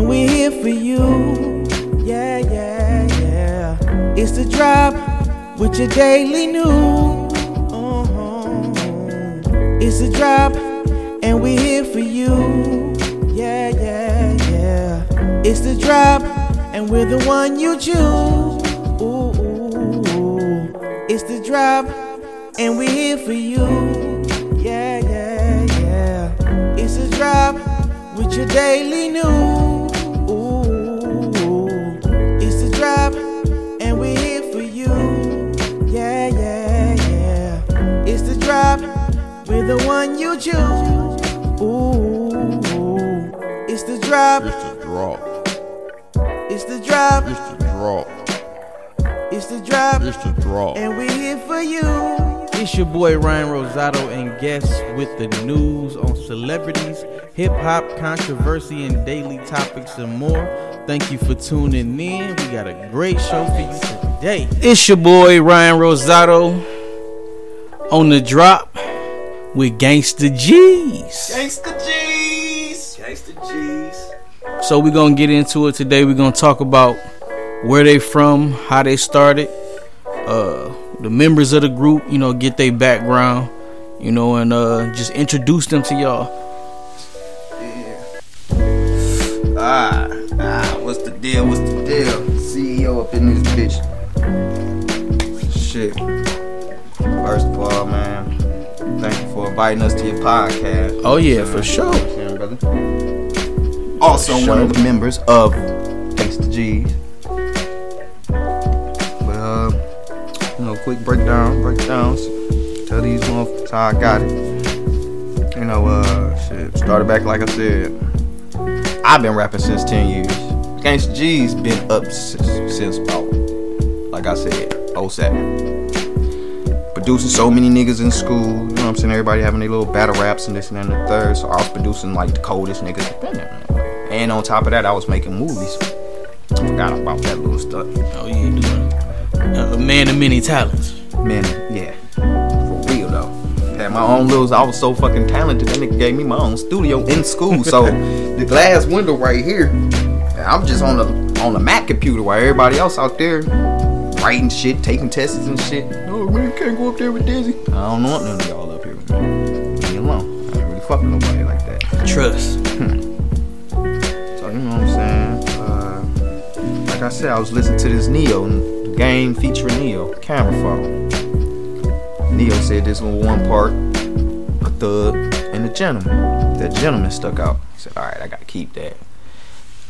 and we're here for you. Yeah, yeah, yeah. It's the drop with your daily news. It's the drop and we're here for you. Yeah, yeah, yeah. It's the drop and we're the one you choose. Ooh, ooh, ooh. It's the drop and we're here for you. Yeah, yeah, yeah. It's the drop with your daily news. Ooh, it's the drop and we're here for you. Yeah, yeah, yeah. It's the drop, we're the one you choose. Ooh, it's the drop. It's the drop. It's the drop. It's the drop. It's the drop. It's the drop. And we're here for you. It's your boy Ryan Rosado and guests with the news on celebrities, hip-hop, controversy, and daily topics and more. Thank you for tuning in. We got a great show for you today. It's your boy Ryan Rosado on the drop with Gangsta G's. Gangsta G's. Gangsta G's. So we're going to get into it today. We're going to talk about where they from, how they started, the members of the group, you know, get their background, you know, and just introduce them to y'all. Yeah. What's the deal? What's the deal? CEO up in this bitch. Shit. First of all, man, thank you for inviting us to your podcast. Oh, yeah, for sure. Yeah, brother. Also one of the members of Gangsta G's. But you know, quick breakdowns. Tell these motherfuckers how I got it. You know, shit. Started back like I said. I've been rapping since 10 years. Gangsta G's been up since about, like I said, 07. Producing so many niggas in school, you know what I'm saying? Everybody having their little battle raps and this and that and the third. So I was producing like the coldest niggas been there. And on top of that, I was making movies. I forgot about that little stuff. Oh, yeah, dude. A man of many talents. Man, yeah. For real, though. Had my own little... I was so fucking talented, that nigga gave me my own studio in school. So, the glass window right here, I'm just on the Mac computer while everybody else out there writing shit, taking tests and shit. No, man, you can't go up there with Dizzy. I don't want none of y'all up here with me. Leave me alone. I ain't really fucking nobody like that. Trust. You know what I'm saying? Like I said, I was listening to this Neo game featuring Neo, Camera Phone. Neo said this little one part, a thug and a gentleman. That gentleman stuck out. He said, all right, I gotta keep that.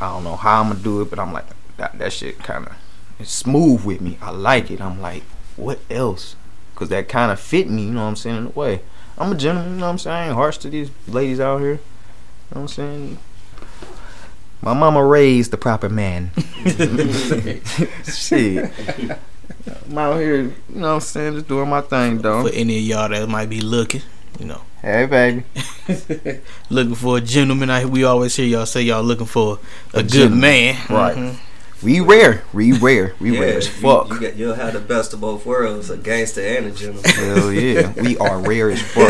I don't know how I'm gonna do it, but I'm like, that shit kind of, it's smooth with me. I like it. I'm like, what else? Because that kind of fit me, you know what I'm saying, in a way. I'm a gentleman, you know what I'm saying? I ain't harsh to these ladies out here. You know what I'm saying? My mama raised the proper man. Shit. I'm out here, you know what I'm saying, just doing my thing, though. For any of y'all that might be looking, you know. Hey, baby. Looking for a gentleman. We always hear y'all say y'all looking for a good man. Right. Mm-hmm. We rare. We rare as fuck. You'll have the best of both worlds, a gangster and a gentleman. Hell yeah. We are rare as fuck.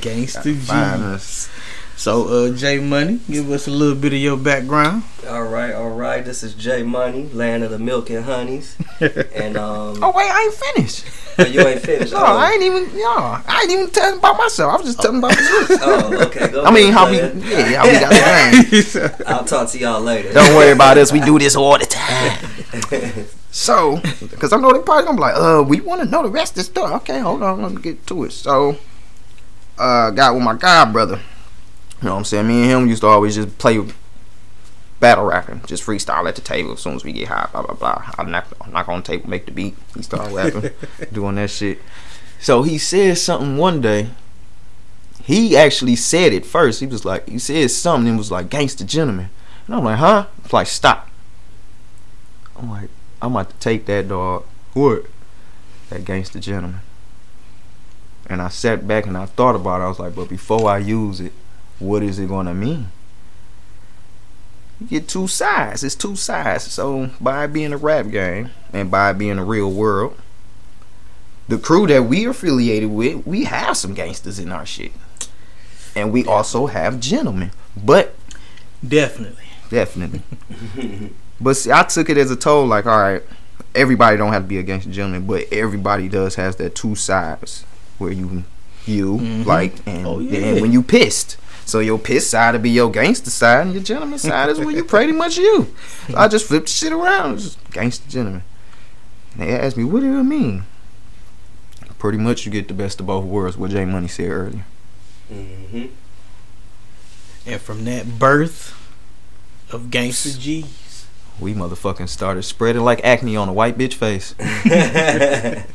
Gangster G's. So, Jay Money, give us a little bit of your background. All right. This is Jay Money, land of the milk and honeys. And oh wait, I ain't finished. No, you ain't finished. No, I ain't even. I ain't even telling about myself. I was just telling about myself. Oh, okay. Go I mean, how we? Yeah, we got the I'll talk to y'all later. Don't worry about us. We do this all the time. So, because I know they probably gonna be like, we want to know the rest of this stuff. Okay, hold on, let me get to it. So, got with my god brother. You know what I'm saying? Me and him used to always just play battle rapping, just freestyle at the table. As soon as we get high, blah blah blah. I knock on the table, make the beat. He started rapping, doing that shit. So he said something one day. He actually said it first. He was like, he said something and was like, "Gangsta gentleman." And I'm like, "Huh?" It's like, "Stop." I'm like, "I'm about to take that dog." What? That gangsta gentleman. And I sat back and I thought about it. I was like, "But before I use it, what is it gonna mean?" You get two sides. It's two sides. So by it being a rap game and by it being a real world, the crew that we affiliated with, we have some gangsters in our shit, and we also have gentlemen. But definitely, Definitely. But see, I took it as a toll. Like, all right, everybody don't have to be a gangster gentleman, but everybody does has that two sides where you mm-hmm. like, and then when you pissed. So your piss side will be your gangster side, and your gentleman side is where you pretty much you. So I just flipped the shit around. It was just gangster gentleman. And they asked me, what do it mean? Pretty much you get the best of both worlds, what Jay Money said earlier. Mm-hmm. And from that birth of Gangsta G's, we motherfucking started spreading like acne on a white bitch face. Then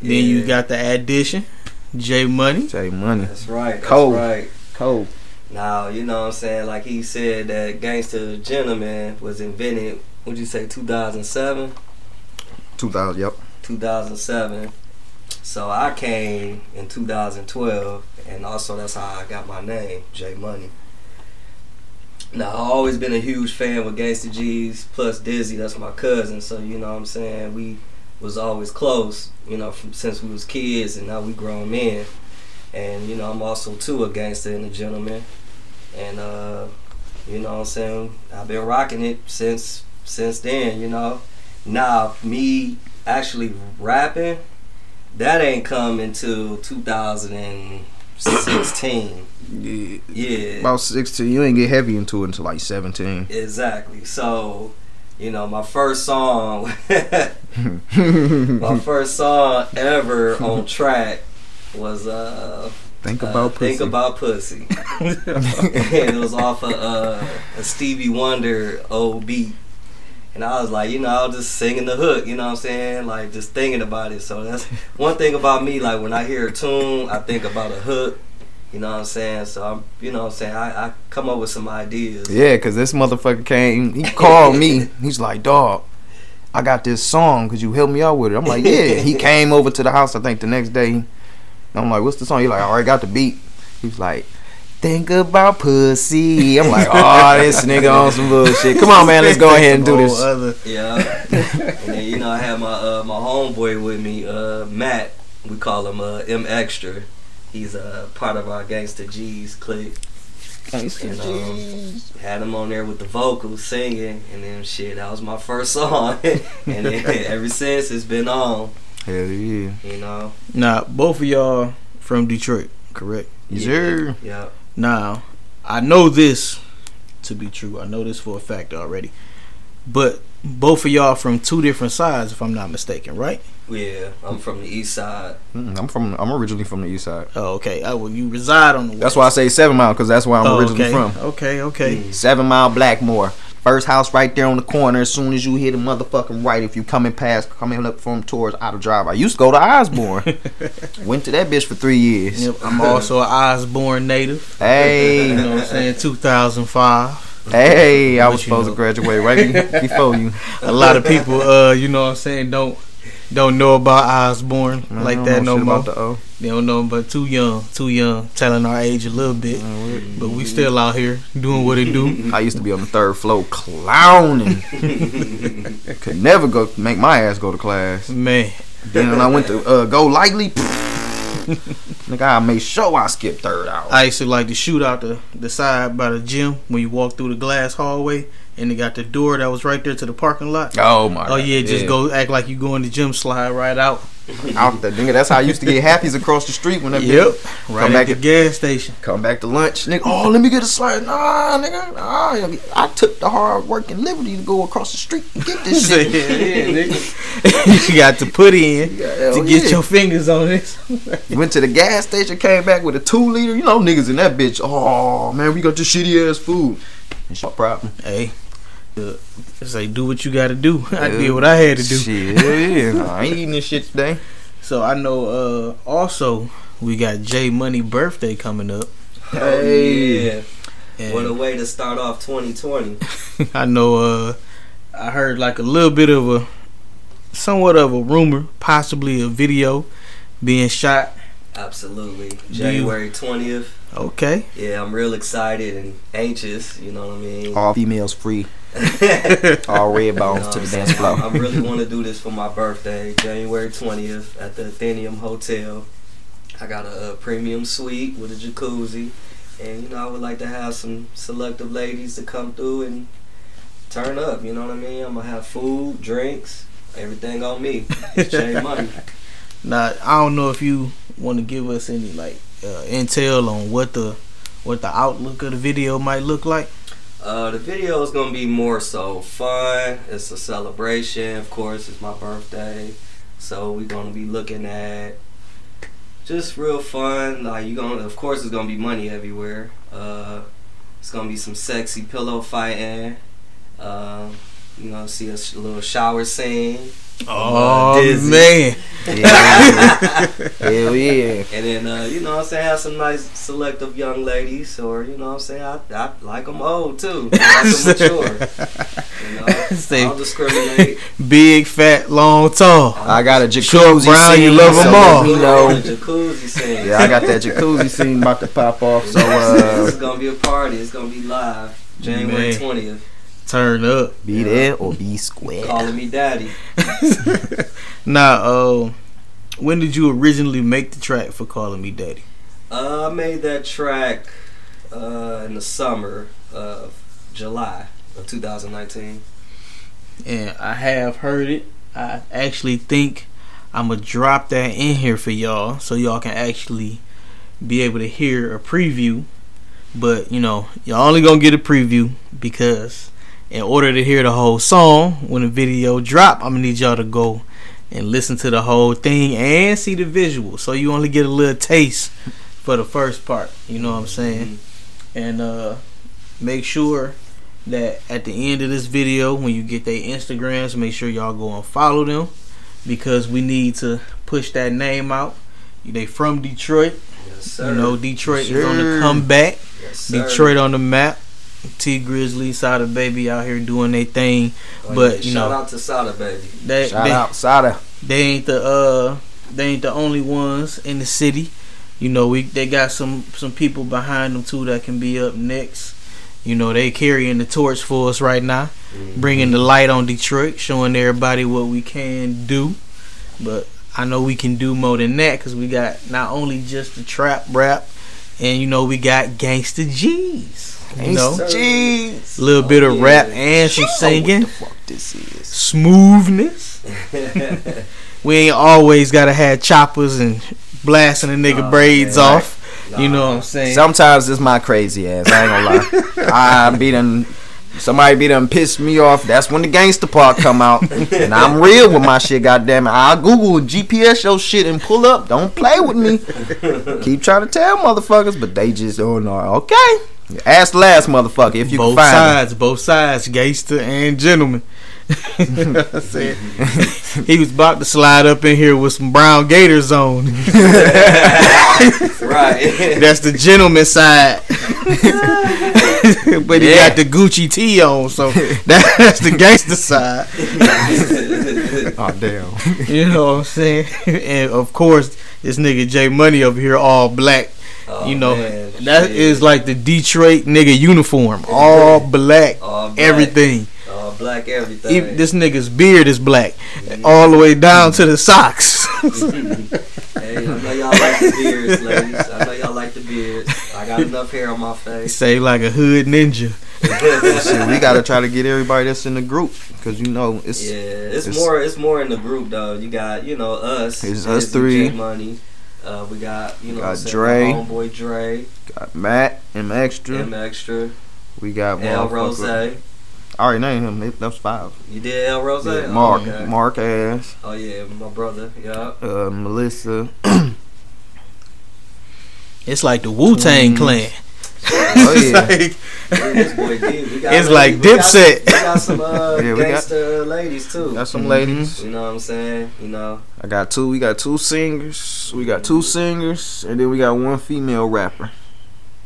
you got the addition, Jay Money. Jay Money. That's right. Cold. That's right. Cold. Now, you know what I'm saying? Like he said that Gangsta Gentleman was invented, what'd you say, 2007? 2000, yep. 2007. So I came in 2012, and also that's how I got my name, Jay Money. Now, I've always been a huge fan with Gangsta G's, plus Dizzy, that's my cousin. So, you know what I'm saying? We was always close, you know, since we was kids, and now we grown men. And, you know, I'm also, too, a gangster and a gentleman. And, you know what I'm saying? I've been rocking it since then, you know. Now, me actually rapping, that ain't come until 2016. Yeah. About 16. You ain't get heavy into it until, like, 17. Exactly. So, you know, my first song ever on track was Think About Pussy. And it was off of a Stevie Wonder old beat, and I was like, you know, I was just singing the hook, you know what I'm saying, like just thinking about it. So that's one thing about me, like when I hear a tune, I think about a hook, you know what I'm saying. So I'm, you know what I'm saying, I come up with some ideas. Yeah, cause this motherfucker came, he called me, he's like, dog, I got this song, could you help me out with it? I'm like, yeah. He came over to the house, I think the next day. I'm like, what's the song? He's like, I already got the beat. He's like, Think About Pussy. I'm like, oh, this nigga on some bullshit. Come on, man, let's go ahead and do this. Yeah. And then, you know, I had my my homeboy with me, Matt. We call him M-Xtra. He's part of our Gangsta G's clique. Gangsta G's. Had him on there with the vocals singing, and then shit, that was my first song. And then ever since, it's been on. Hell yeah. You know. Now, both of y'all from Detroit, correct? Yes, sir. Yeah. Now, I know this to be true. I know this for a fact already. But both of y'all from two different sides, if I'm not mistaken, right? Yeah, I'm from the east side. I'm originally from the east side. Oh, okay. Well, you reside on the west. That's why I say 7 Mile, because that's where I'm originally from. Okay. 7 Mile, Blackmore. First house right there on the corner. As soon as you hit a motherfucking right, if you coming up from towards out of drive. I used to go to Osborne. Went to that bitch for 3 years. Yep, I'm also an Osborne native. Hey, you know what I'm saying? 2005. Hey, I was supposed to graduate right before you. A lot of people, you know what I'm saying, don't know about Osborne like that no more. They don't know, but too young, telling our age a little bit. But we still out here doing what it do. I used to be on the third floor clowning. Could never go make my ass go to class. Man. Then when I went to go lightly, nigga, I made sure I skipped third hour. I used to like to shoot out the side by the gym when you walk through the glass hallway. And they got the door that was right there to the parking lot. Oh my! Oh yeah, God. Just go act like you go in the gym, slide right out the nigga. That's how I used to get happies across the street when that. Yep. Come right back at the gas station. Come back to lunch, nigga. Oh, let me get a slide. Nah, nigga. Nah. I took the hard work and liberty to go across the street and get this shit. Yeah, nigga. You got to put in to get your fingers on this. You went to the gas station, came back with a 2-liter. You know, niggas in that bitch. Oh man, we got this shitty ass food. It's your problem. Hey. It's like, do what you gotta do. I did what I had to do. Shit, yeah. I ain't eating this shit today. So I know also we got Jay Money birthday coming up. Hey, yeah. What a way to start off 2020. I know I heard like a little bit of a somewhat of a rumor, possibly a video being shot. Absolutely. January 20th. Okay. Yeah, I'm real excited and anxious, you know what I mean? All females free. All red bones, you know, to the dance floor. I really want to do this for my birthday, January 20th at the Athenium Hotel. I got a premium suite with a jacuzzi. And, you know, I would like to have some selective ladies to come through and turn up, you know what I mean? I'm going to have food, drinks, everything on me. It's Jay Money. Now, I don't know if you want to give us any, like, intel on what the outlook of the video might look like. The video is going to be more so fun. It's a celebration. Of course, it's my birthday. So we're going to be looking at just real fun. Like, you gonna, of course, it's gonna be money everywhere. It's gonna be some sexy pillow fighting. You know, see a little shower scene. Oh Dizzy. Man! Yeah, hell yeah! And then you know what I'm saying, have some nice selective young ladies, or you know what I'm saying, I like them old too. I like them mature. You know, see, I'll discriminate. Big, fat, long, tall. I got a jacuzzi short, brown, scene. You love them all. You know, a jacuzzi scene. Yeah, I got that jacuzzi scene about to pop off. So this is gonna be a party. It's gonna be live, January 20th. Turn up. Be there or be square. Calling me daddy. When did you originally make the track for Calling Me Daddy? I made that track in the summer of July of 2019. And I have heard it. I actually think I'm going to drop that in here for y'all so y'all can actually be able to hear a preview. But, you know, y'all only going to get a preview because... in order to hear the whole song, when the video drop, I'm going to need y'all to go and listen to the whole thing and see the visual. So you only get a little taste for the first part. You know what I'm saying? And make sure that at the end of this video, when you get their Instagrams, make sure y'all go and follow them. Because we need to push that name out. They from Detroit. Yes, sir. You know, Detroit is on the comeback. Yes, sir. Detroit on the map. T Grizzly, Sada Baby out here doing their thing, but you shout out to Sada Baby. Shout out Sada. They ain't the only ones in the city. You know, they got some people behind them too that can be up next. You know, they carrying the torch for us right now, bringing the light on Detroit, showing everybody what we can do. But I know we can do more than that because we got not only just the trap rap, and you know we got Gangsta G's. You know, a little bit of rap and some singing. What the fuck this is? Smoothness. We ain't always gotta have choppers and blasting a nigga braids off. Nah. You know what I'm saying? Sometimes it's my crazy ass. I ain't gonna lie. Somebody be done pissed me off. That's when the gangster part come out. And I'm real with my shit, goddammit. I'll Google and GPS your shit and pull up. Don't play with me. Keep trying to tell motherfuckers, but they just don't know. Okay. Ask the last motherfucker if you both can find sides, gangster and gentleman. I said, he was about to slide up in here with some brown gators on. Right. That's the gentleman side. But he got the Gucci tee on, so that's the gangster side. Oh damn. You know what I'm saying? And of course, this nigga Jay Money over here all black. Oh, you know, man, that is like the Detroit nigga uniform. All black everything. All black everything. Even this nigga's beard is black. All the way down to the socks. Hey, I know y'all like the beards, ladies. I got enough hair on my face. Say like a hood ninja. Shit, we gotta try to get everybody that's in the group, cause you know it's more in the group though. You got, you know, us. It's us three. J Money. We got, you know, got Dre, Boy Dre, got Matt, M-Xtra. We got L-Rose. I already named him. That was 5. You did L-Rose? Yeah, Mark, okay. Mark Ass. Oh yeah, my brother. Yeah. Melissa. It's like the Wu-Tang Clan. Oh yeah. It's like Dipset. We got some gangster ladies too. Got some ladies. You know what I'm saying? You know. We got 2 singers. And then we got 1 female rapper.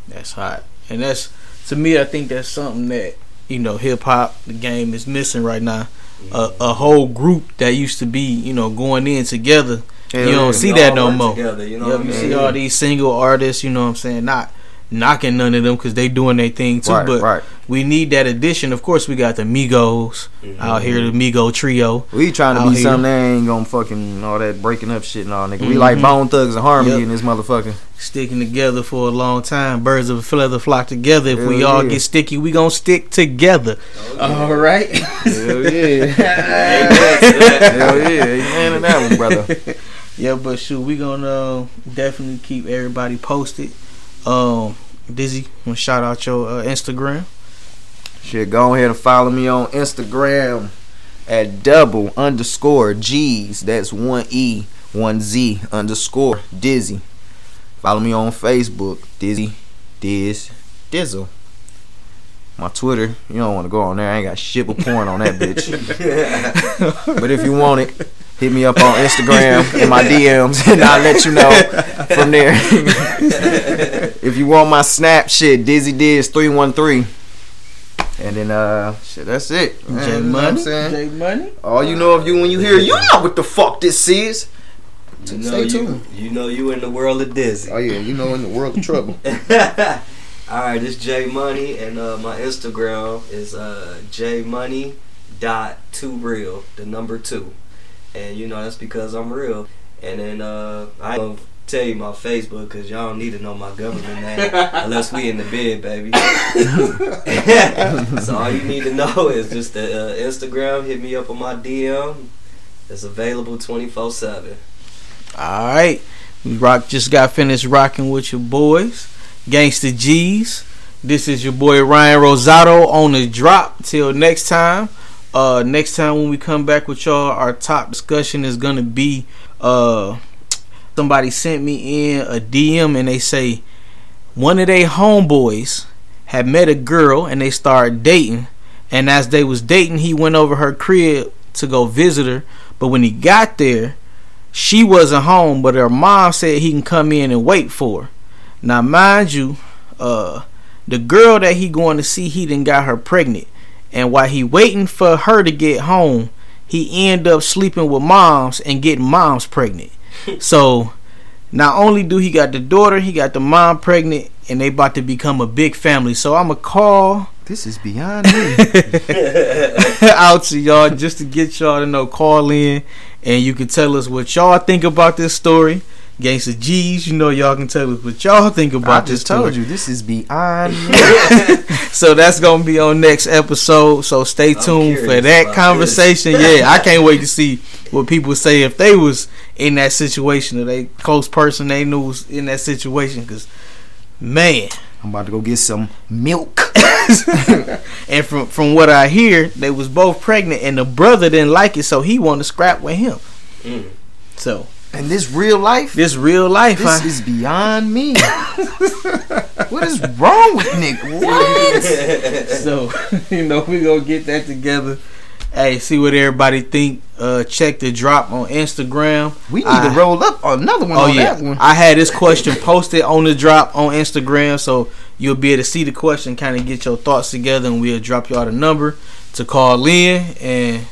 That's hot. And that's, to me, I think that's something that, you know, hip hop, the game is missing right now. A whole group that used to be, you know, going in together. You don't see that no more. You see all these single artists, you know what I'm saying, not knocking none of them because they doing their thing too. Right, but we need that addition. Of course, we got the Migos out here, the Migo trio. We trying to be here. Something that ain't gonna fucking all that breaking up shit and all, nigga. We like Bone Thugs and Harmony in this motherfucker. Sticking together for a long time. Birds of a feather flock together. If we all get sticky, we gonna stick together. All right. Hell yeah. Hell yeah. Amen to that one, brother. Yeah, but shoot, we gonna definitely keep everybody posted. Dizzy, wanna shout out your Instagram? Shit, go ahead and follow me on Instagram at _G's. That's 1E 1Z _ Dizzy. Follow me on Facebook, Dizzy Diz Dizzle. My Twitter, you don't want to go on there. I ain't got shit but porn on that bitch. But if you want it, hit me up on Instagram in my DMs, and I'll let you know from there. If you want my Snap, shit, DizzyDiz313. And then, shit, that's it. Jay Money. Jay Money. All you know of you when you hear, you know what the fuck this is. You know, stay tuned. You know you in the world of Dizzy. Oh, yeah, you know in the world of trouble. All right, it's Jay Money, and my Instagram is jmoney.2real, the number 2. And, you know, that's because I'm real. And then I ain't gonna tell you my Facebook because y'all don't need to know my government name unless we in the bed, baby. So all you need to know is just the Instagram. Hit me up on my DM. It's available 24/7. All right. We just got finished rocking with your boys, Gangsta G's. This is your boy Ryan Rosado on the drop. Till next time. Next time when we come back with y'all, our top discussion is gonna be somebody sent me in a DM and they say one of their homeboys had met a girl and they started dating, and as they was dating he went over her crib to go visit her, but when he got there she wasn't home, but her mom said he can come in and wait for her. Now mind you, the girl that he going to see, he done got her pregnant. And while he waiting for her to get home, he end up sleeping with moms and getting moms pregnant. So not only do he got the daughter, he got the mom pregnant, and they about to become a big family. So I'ma call. This is beyond me. Out to y'all just to get y'all to know. Call in and you can tell us what y'all think about this story. Gangsta G's, you know y'all can tell us what y'all think about this. I just told you, this is beyond me. So that's going to be on next episode. So stay tuned for that conversation. Yeah, I can't wait to see what people say if they was in that situation, or they close person they knew was in that situation. Because, man, I'm about to go get some milk. And from what I hear, they was both pregnant, and the brother didn't like it, so he wanted to scrap with him. So... and this real life? This real life. This is beyond me. What is wrong with Nick? What? So, you know, we gonna get that together. Hey, see what everybody think. Check the drop on Instagram. We need to roll up another one that one. I had this question posted on the drop on Instagram, so you'll be able to see the question, kind of get your thoughts together, and we'll drop y'all the number to call in. And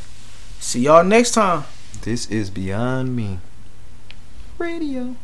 see y'all next time. This is beyond me. Radio.